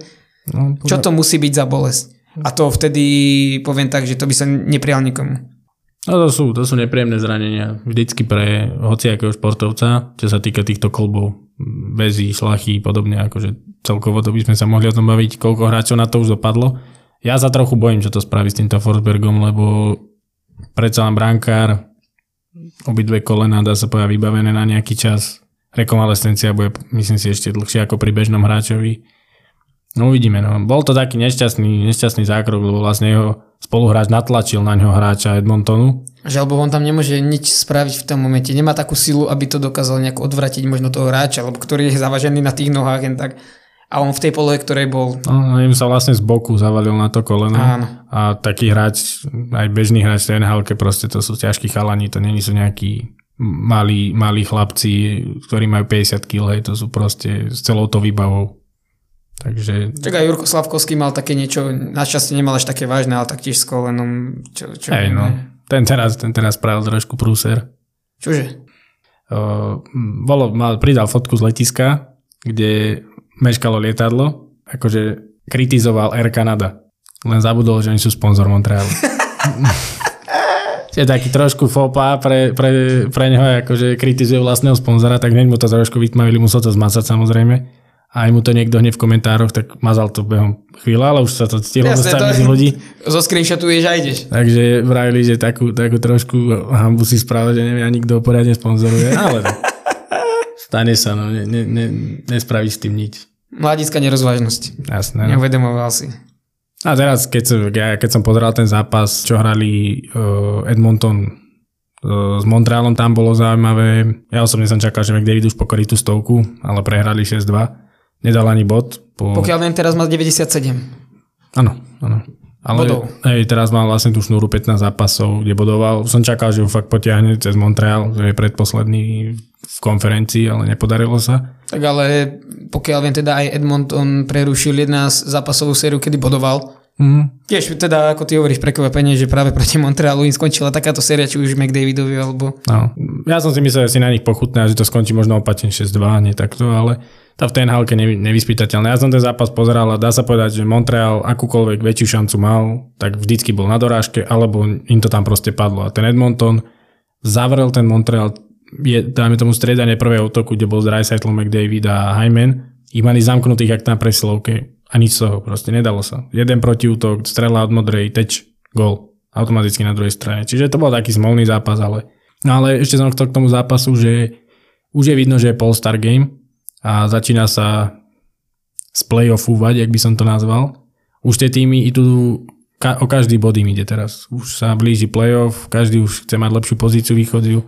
no, čo to musí byť za bolesť. A to vtedy poviem tak, že to by sa neprial nikomu. No to sú, to sú nepríjemné zranenia. Vždycky pre hociakého športovca, čo sa týka týchto kolbov, väzy, šlachy, podobne, akože celkovo to by sme sa mohli o tom baviť, koľko hráčov na to už dopadlo. Ja sa trochu bojím, čo to spraví s týmto Forsbergom, lebo predsa len brankár, obidve kolená, dá sa povedať, vybavené na nejaký čas. Rekonvalescencia bude, myslím si, ešte dlhšie ako pri bežnom hráčovi. No uvidíme. No. Bol to taký nešťastný, nešťastný zákrok, lebo vlastne jeho spoluhráč natlačil na ňo hráča Edmontonu. Žiaľ, bo on tam nemôže nič spraviť v tom momente. Nemá takú silu, aby to dokázal nejak odvratiť možno toho hráča, lebo ktorý je zavažený na tých nohách jen tak. A on v tej polohe, ktorej bol. No, on sa vlastne z boku zavalil na to koleno. Áno. A taký hráč, aj bežný hráč v en há elke, proste to sú ťažkí chalani, to není sú nejakí malí, malí chlapci, ktorí majú päťdesiat kilogramov, hej, to sú proste s celou to výbavou. Takže... Tak aj Jurko Slavkovský mal také niečo, našťastie nemal až také vážne, ale taktiež s kolenom. Čo, čo hej, no. Ten teraz, ten teraz spravil trošku prúser. Čože? Uh, bolo, mal, pridal fotku z letiska, kde meškalo lietadlo akože kritizoval Air Canada. Len zabudol, že oni sú sponzor Montrealu. Je taký trošku fópa pre, pre, pre neho, akože kritizuje vlastného sponzora, tak hneď mu to trošku vytmavili, musel to zmazať samozrejme. Aj mu to niekto hneď v komentároch, tak mazal to behom chvíľa, ale už sa to stihlo dostať medzi ľudí. Zo screenshotuješ a ideš. Takže vravili, že takú, takú trošku hambu si spravil, že neviem, ani kto poriadne sponzoruje, ale stane sa, no, ne, ne, ne, nespravíš s tým nič. Mladická nerozvážnosť. Jasné. No. Neuvedomoval si. A teraz, keď som, ja, keď som pozeral ten zápas, čo hrali uh, Edmonton uh, s Montrealom, tam bolo zaujímavé. Ja osobne som čakal, že McDavid už pokorí tú stovku, ale prehrali šesť dva. Nedal ani bod. Po... Pokiaľ viem, teraz má deväťdesiatsedem. Áno, áno. Ale hej, teraz mal vlastne tú šnúru pätnásť zápasov, kde bodoval. Som čakal, že ho fakt potiahne cez Montreal, že je predposledný v konferencii, ale nepodarilo sa. Tak ale pokiaľ viem, teda aj Edmonton prerušil jedna zápasovú sériu, kedy bodoval. Mm. Tiež teda, ako ty hovoríš, prekvapenie, že práve proti Montrealu im skončila takáto séria, či už McDavidovi alebo... No. Ja som si myslel, že si na nich pochutná, že to skončí možno opačne šesť dva, nie takto, ale... Tá v ten hálke nevyspytateľná. Ja som ten zápas pozeral a dá sa povedať, že Montreal akúkoľvek väčšiu šancu mal, tak vždycky bol na dorážke, alebo im to tam proste padlo. A ten Edmonton zavrel ten Montreal, je, dáme tomu striedanie prvého útoku, kde bol z Draisaitl, McDavid a Hyman, ich mali zamknutých jak na presilovke a nič z toho, proste nedalo sa. Jeden protiútok, strela od modrej, teč, gól. Automaticky na druhej strane. Čiže to bol taký smolný zápas, ale... No ale ešte som chcel k tomu zápasu, že už je vidno, že je All-Star game. A začína sa z playoffúvať, jak by som to nazval. Už tie týmy idú, ka, o každý bod im ide teraz. Už sa blíži playoff, každý už chce mať lepšiu pozíciu východziu.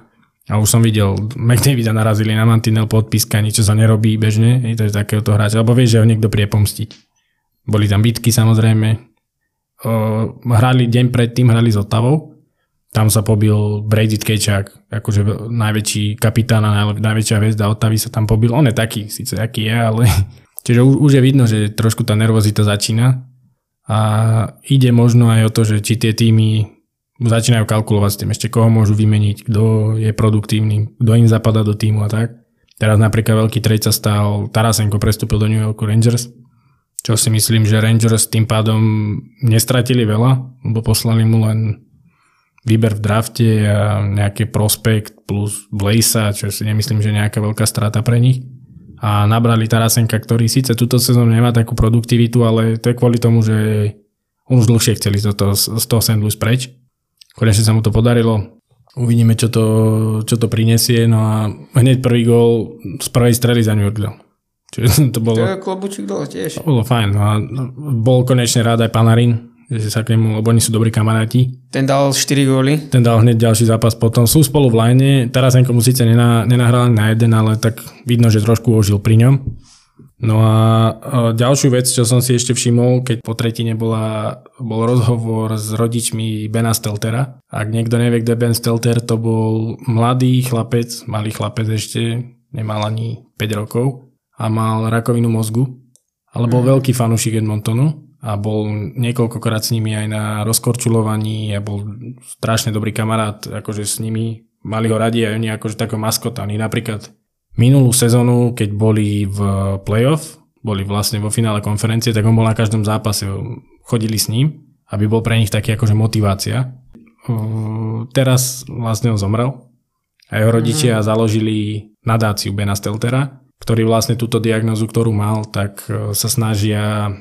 A už som videl, McDavida narazili na mantinel podpíska, niečo sa nerobí bežne, je to takéhoto hráča, alebo vieš, že ho niekto príde pomstiť. Boli tam bitky samozrejme. O, hrali deň predtým, hrali s Ottavou. Tam sa pobil Brady Tkečák, akože najväčší kapitán a najväčšia hviezda Ottavy sa tam pobil. On je taký, síce aký je, ale... Čiže už, už je vidno, že trošku tá nervozita začína a ide možno aj o to, že či tie týmy začínajú kalkulovať s tým, ešte koho môžu vymeniť, kto je produktívny, kto im zapadá do týmu a tak. Teraz napríklad veľký trade sa stal, Tarasenko prestúpil do New Yorku Rangers, čo si myslím, že Rangers tým pádom nestratili veľa, lebo poslali mu len... výber v drafte a nejaký prospekt plus Blazea, čo si nemyslím, že nejaká veľká strata pre nich. A nabrali Tarasenka, ktorý síce túto sezónu nemá takú produktivitu, ale to je kvôli tomu, že on už dlhšie chceli z toho, toho Saint Louis preč. Konečne sa mu to podarilo. Uvidíme, čo to, čo to prinesie. No a hneď prvý gól z prvej strely za New York dal. Čiže to bolo... To je klobučík dole tiež. To bolo fajn. No a bol konečne rád aj Panarin, že sa k nemu, lebo oni sú dobrí kamaráti. Ten dal štyri góly. Ten dal hneď ďalší zápas potom. Sú spolu v lajne. Tarasenko mu síce nenahral na jeden, ale tak vidno, že trošku ožil pri ňom. No a ďalšiu vec, čo som si ešte všimol, keď po tretine bola, bol rozhovor s rodičmi Bena Steltera. Ak niekto nevie, kde Ben Stelter, to bol mladý chlapec, malý chlapec ešte, nemal ani päť rokov a mal rakovinu mozgu. Ale bol mm. veľký fanúšik Edmontonu. A bol niekoľkokrát s nimi aj na rozkorčulovaní a bol strašne dobrý kamarát, akože s nimi mali ho radi a oni akože takého maskota. Oni napríklad minulú sezónu, keď boli v playoff, boli vlastne vo finále konferencie, tak on bol na každom zápase, chodili s ním, aby bol pre nich taký akože motivácia. Teraz vlastne on zomrel a jeho rodičia mm. založili nadáciu Bena Steltera, ktorý vlastne túto diagnózu, ktorú mal, tak sa snažia...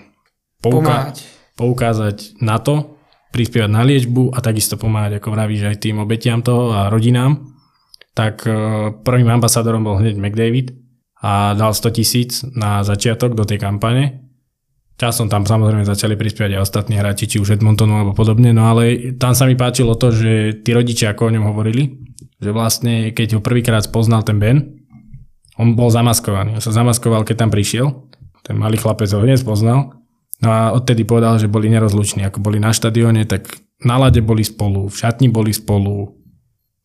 Pouka- poukázať na to, prispievať na liečbu a takisto pomáhať, ako vravíš, aj tým obetiam toho a rodinám. Tak prvým ambasádorom bol hneď McDavid a dal sto tisíc na začiatok do tej kampane. Časom tam samozrejme začali prispievať aj ostatní hráči, či už Edmontonu alebo podobne, no ale tam sa mi páčilo to, že tí rodičia ako o ňom hovorili, že vlastne keď ho prvýkrát spoznal ten Ben, on bol zamaskovaný. On sa zamaskoval, keď tam prišiel, ten malý chlapec ho nespoznal. No a odtedy povedal, že boli nerozluční. Ako boli na štadióne, tak na lade boli spolu, v šatni boli spolu,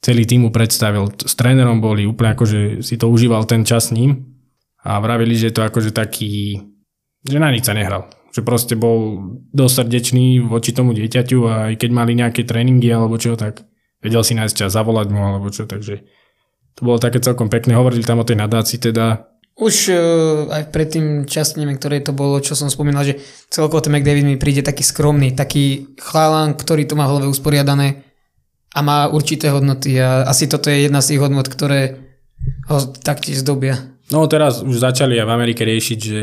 celý tým mu predstavil, s trénerom boli, úplne akože si to užíval ten čas s ním a vravili, že to akože taký, že na nič sa nehral. Že proste bol dosrdečný voči tomu dieťaťu a aj keď mali nejaké tréningy alebo čo, tak vedel si nájsť čas, zavolať mu alebo čo, takže to bolo také celkom pekné. Hovorili tam o tej nadácii teda, Už uh, aj predtým časti, neviem, ktoré to bolo, čo som spomínal, že celkovo ten McDavid mi príde taký skromný, taký chalán, ktorý to má v hlave usporiadané a má určité hodnoty a asi toto je jedna z tých hodnot, ktoré ho taktiež zdobia. No teraz už začali aj v Amerike riešiť, že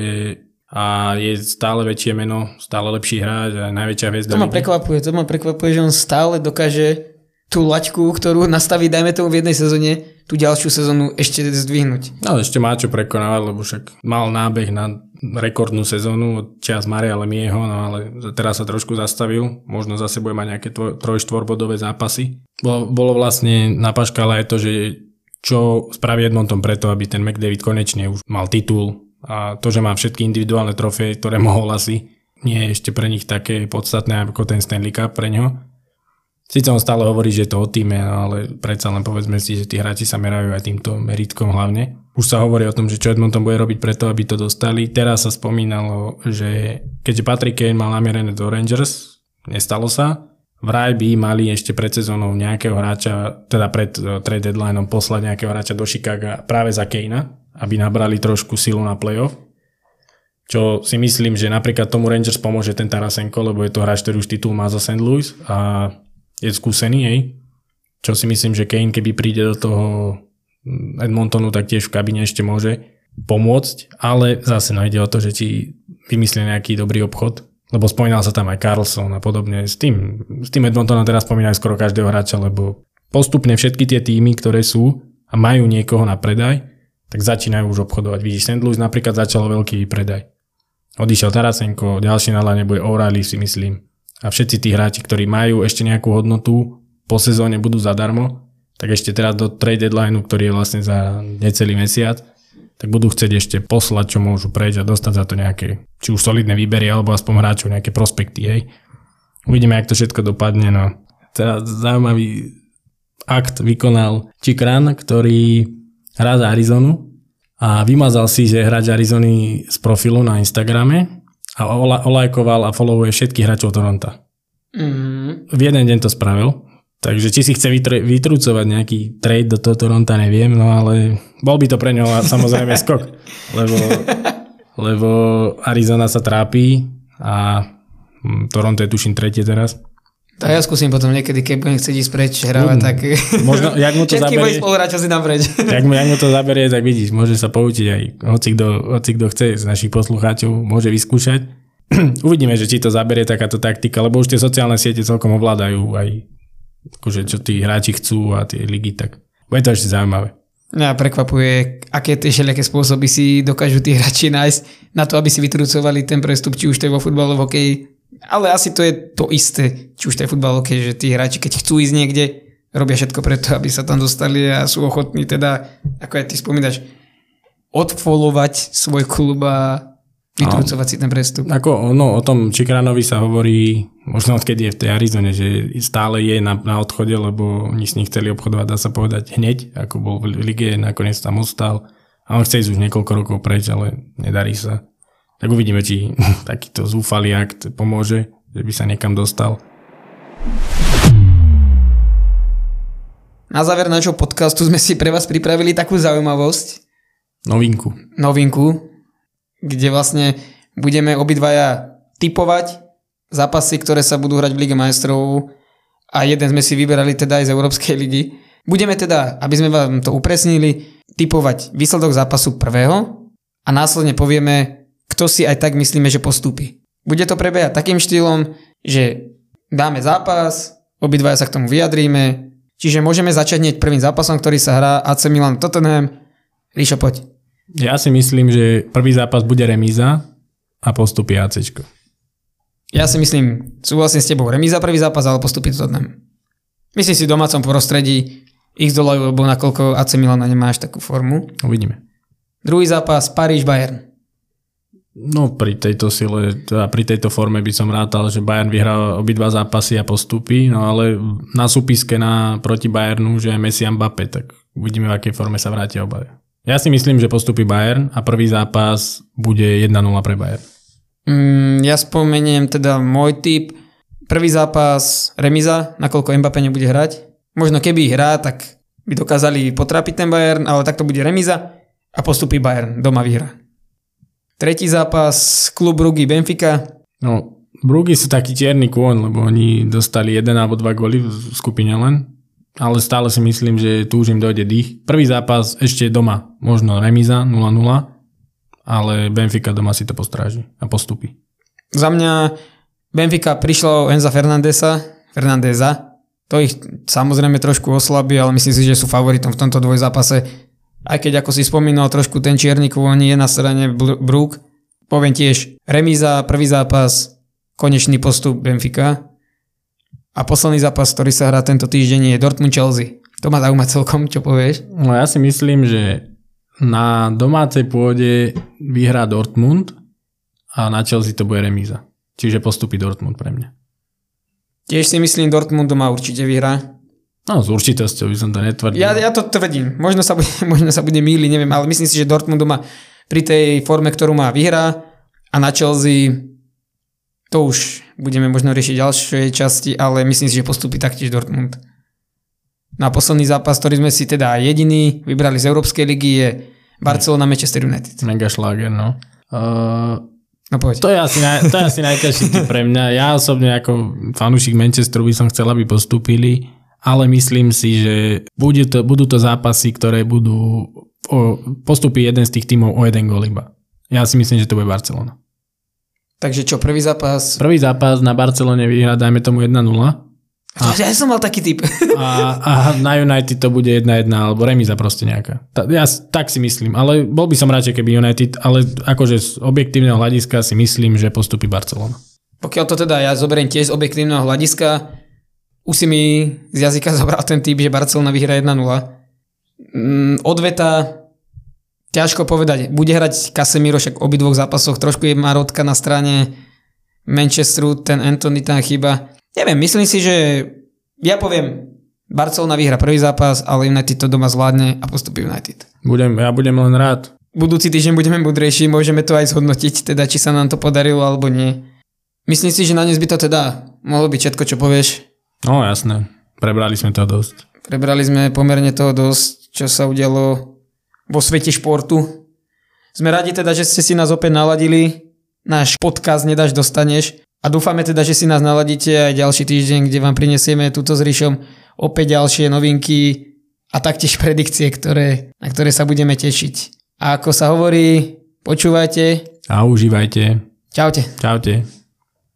a je stále väčšie meno, stále lepší hráč a najväčšia hviezda. To ma prekvapuje, to ma prekvapuje, že on stále dokáže tú laťku, ktorú nastaví, dajme tomu v jednej sezóne, tú ďalšiu sezónu ešte zdvihnúť. Ale ešte má čo prekonávať, lebo však mal nábeh na rekordnú sezónu čas Maria Lemieho, no ale teraz sa trošku zastavil, možno zase bude mať nejaké troj-štvorbodové zápasy. Bolo, bolo vlastne na paškále aj to, že čo spraví Edmonton preto, aby ten McDavid konečne už mal titul a to, že má všetky individuálne trofeje, ktoré mohol asi, nie je ešte pre nich také podstatné ako ten Stanley Cup pre ňo. Sice on stále hovorí, že je to o týme, ale predsa len povedzme si, že tí hráči sa merajú aj týmto meritkom hlavne. Už sa hovorí o tom, že čo Edmonton bude robiť preto, aby to dostali. Teraz sa spomínalo, že keďže Patrick Kane mal namierené do Rangers, nestalo sa. Vraj by mali ešte pred sezónou nejakého hráča, teda pred trade deadlineom poslať nejakého hráča do Chicaga práve za Kanea, aby nabrali trošku silu na playoff. Čo si myslím, že napríklad tomu Rangers pomôže ten Tarasenko, lebo je to hráč, ktorý už titul má za Saint Louis a je skúsený, hej. Čo si myslím, že Kane, keby príde do toho Edmontonu, tak tiež v kabine ešte môže pomôcť, ale zase no ide o to, že ti vymyslí nejaký dobrý obchod, lebo spomínal sa tam aj Carlson a podobne. S tým, s tým Edmontonom teraz spomínajú skoro každého hráča, lebo postupne všetky tie týmy, ktoré sú a majú niekoho na predaj, tak začínajú už obchodovať. Vidíš, Saint Louis napríklad začal veľký predaj. Odišiel Tarasenko, ďalší na lane bude O'Reilly, si myslím. A všetci tí hráči, ktorí majú ešte nejakú hodnotu, po sezóne budú zadarmo, tak ešte teraz do trade deadline, ktorý je vlastne za necelý mesiac, tak budú chcieť ešte poslať, čo môžu preč a dostať za to nejaké, či už solidné výbery, alebo aspoň hráčov, nejaké prospekty. Hej. Uvidíme, jak to všetko dopadne. No. Teda zaujímavý akt vykonal Chikran, ktorý hrá za Arizonu a vymazal si, že hráč Arizony z profilu na Instagrame, a olajkoval a followuje všetkých hráčov Toronta. Mm. V jeden deň to spravil, takže či si chce vytr- vytrúcovať nejaký trade do toho Toronta, neviem, no ale bol by to pre ňoho samozrejme skok, lebo, lebo Arizona sa trápi a Toronto je tuším tretie teraz. To ja skúsim potom niekedy, keď budem chcieť ísť preč hrávať, mm. tak možno, jak mu to všetky moji spoluhráči si dám preč. Jak mu, jak mu to zaberie, tak vidíš, môže sa poučiť aj hoci kto chce z našich poslucháčov, môže vyskúšať. Uvidíme, že či to zaberie takáto taktika, lebo už tie sociálne siete celkom ovládajú aj akože, čo tí hráči chcú a tie ligy, tak bude to ešte zaujímavé. Mňa prekvapuje, aké tie všelijaké spôsoby si dokážu tí hráči nájsť na to, aby si vytrucovali ten prestup, či už to je vo futbale, v hokeji. Ale asi to je to isté, či už to je futbal, že tí hráči, keď chcú ísť niekde, robia všetko preto, aby sa tam dostali a sú ochotní teda, ako aj ty spomínaš, odfolovať svoj klub a vytrúcovať si ten prestup. Ako, no, o tom Čikranovi sa hovorí, možno odkedy je v tej Arizone, že stále je na, na odchode, lebo oni s ním chceli obchodovať, dá sa povedať, hneď, ako bol v lige, nakoniec tam ostal a on chce ísť už niekoľko rokov preč, ale nedarí sa. Tak uvidíme, či takýto zúfalý akt pomôže, že by sa niekam dostal. Na záver nášho podcastu sme si pre vás pripravili takú zaujímavosť. Novinku. Novinku, kde vlastne budeme obidvaja tipovať zápasy, ktoré sa budú hrať v Lige majstrov a jeden sme si vyberali teda aj z Európskej ligy. Budeme teda, aby sme vám to upresnili, tipovať výsledok zápasu prvého a následne povieme, kto si aj tak myslíme, že postúpi. Bude to prebiehať takým štýlom, že dáme zápas, obidvaja sa k tomu vyjadríme, čiže môžeme začať hneď prvým zápasom, ktorý sa hrá á cé Milan Tottenham. Ríšo, poď. Ja si myslím, že prvý zápas bude remíza a postupí ACčko. Ja si myslím, súhlasím s tebou, remíza prvý zápas, ale postupí Tottenham. Myslím si, v domácom prostredí ich zdolajú, lebo nakoľko á cé Milana nemá až takú formu. Uvidíme. Druhý zápas, Paríž Bayern. No pri tejto sile a pri tejto forme by som rátal, že Bayern vyhrá obidva zápasy a postupí, no ale na súpiske na proti Bayernu, že je Messi a Mbappé, tak uvidíme, v akej forme sa vrátia obaja. Ja si myslím, že postupí Bayern a prvý zápas bude jedna nula pre Bayern. Mm, ja spomeniem teda môj tip. Prvý zápas remíza, nakoľko Mbappé nebude hrať. Možno keby hrá, tak by dokázali potrapiť ten Bayern, ale takto bude remíza. A a postupí Bayern, doma výhra. Tretí zápas, klub Brugge Benfica. No, Brugge sú taký čierny kôň, lebo oni dostali jeden alebo dva góly v skupine len, ale stále si myslím, že tu už im dojde dých. Prvý zápas ešte doma, možno remíza nula nula, ale Benfica doma si to postráži a postupí. Za mňa Benfica prišlo Enza Fernandesa, Fernandeza. To ich samozrejme trošku oslabí, ale myslím si, že sú favoritom v tomto dvojzápase. Aj keď, ako si spomínal, trošku ten čiernikov, on je na strane Brugge. Poviem tiež, remíza, prvý zápas, konečný postup Benfica. A posledný zápas, ktorý sa hrá tento týždeň, je Dortmund Chelsea. To ma zaujíma celkom, čo povieš? No ja si myslím, že na domácej pôde vyhrá Dortmund a na Chelsea to bude remíza. Čiže postupí Dortmund pre mňa. Tiež si myslím, Dortmund doma určite vyhrá. No, s určitosťou by som to netvrdil. Ja, ja to tvrdím. Možno sa bude, možno sa bude mýliť, neviem, ale myslím si, že Dortmund doma pri tej forme, ktorú má, vyhrá a na Chelsea to už budeme možno riešiť ďalšie časti, ale myslím si, že postupí taktiež Dortmund. Na posledný zápas, ktorý sme si teda jediný vybrali z Európskej ligy, je Barcelona Manchester United. Mega šláger, no. Uh... No to je asi, naj, asi najťažší pre mňa. Ja osobne ako fanúšik Manchesteru by som chcel, aby postúpili, ale myslím si, že budú to, budú to zápasy, ktoré budú o, postupí jeden z tých tímov o jeden gól iba. Ja si myslím, že to bude Barcelona. Takže čo, prvý zápas? Prvý zápas na Barcelone vyhrá, dajme tomu jedna nula. A, ja som mal taký typ. A, a na United to bude jedna jedna alebo remíza proste nejaká. Ta, ja tak si myslím, ale bol by som radšej keby United, ale akože z objektívneho hľadiska si myslím, že postupí Barcelona. Pokiaľ to teda ja zoberiem tiež z objektívneho hľadiska, už si mi z jazyka zobral ten typ, že Barcelona vyhrá jedna nula. Mm, odveta, ťažko povedať, bude hrať Casemiro, však v obidvoch zápasoch trošku je marotka na strane Manchesteru, ten Anthony tam chýba. Neviem, myslím si, že ja poviem, Barcelona vyhrá prvý zápas, ale United to doma zvládne a postupí United. Budem, ja budem len rád. Budúci týždeň budeme múdrejší, môžeme to aj zhodnotiť, teda či sa nám to podarilo alebo nie. Myslím si, že na dnes by to teda mohlo byť všetko, čo povieš. No jasné, prebrali sme to dosť. Prebrali sme pomerne toho dosť, čo sa udialo vo svete športu. Sme radi teda, že ste si nás opäť naladili. Náš podcast Nedáš Dostaneš. A dúfame teda, že si nás naladíte aj ďalší týždeň, kde vám prinesieme túto s Rišom opäť ďalšie novinky a taktiež predikcie, ktoré, na ktoré sa budeme tešiť. A ako sa hovorí, počúvajte a užívajte. Čaute. Čaute.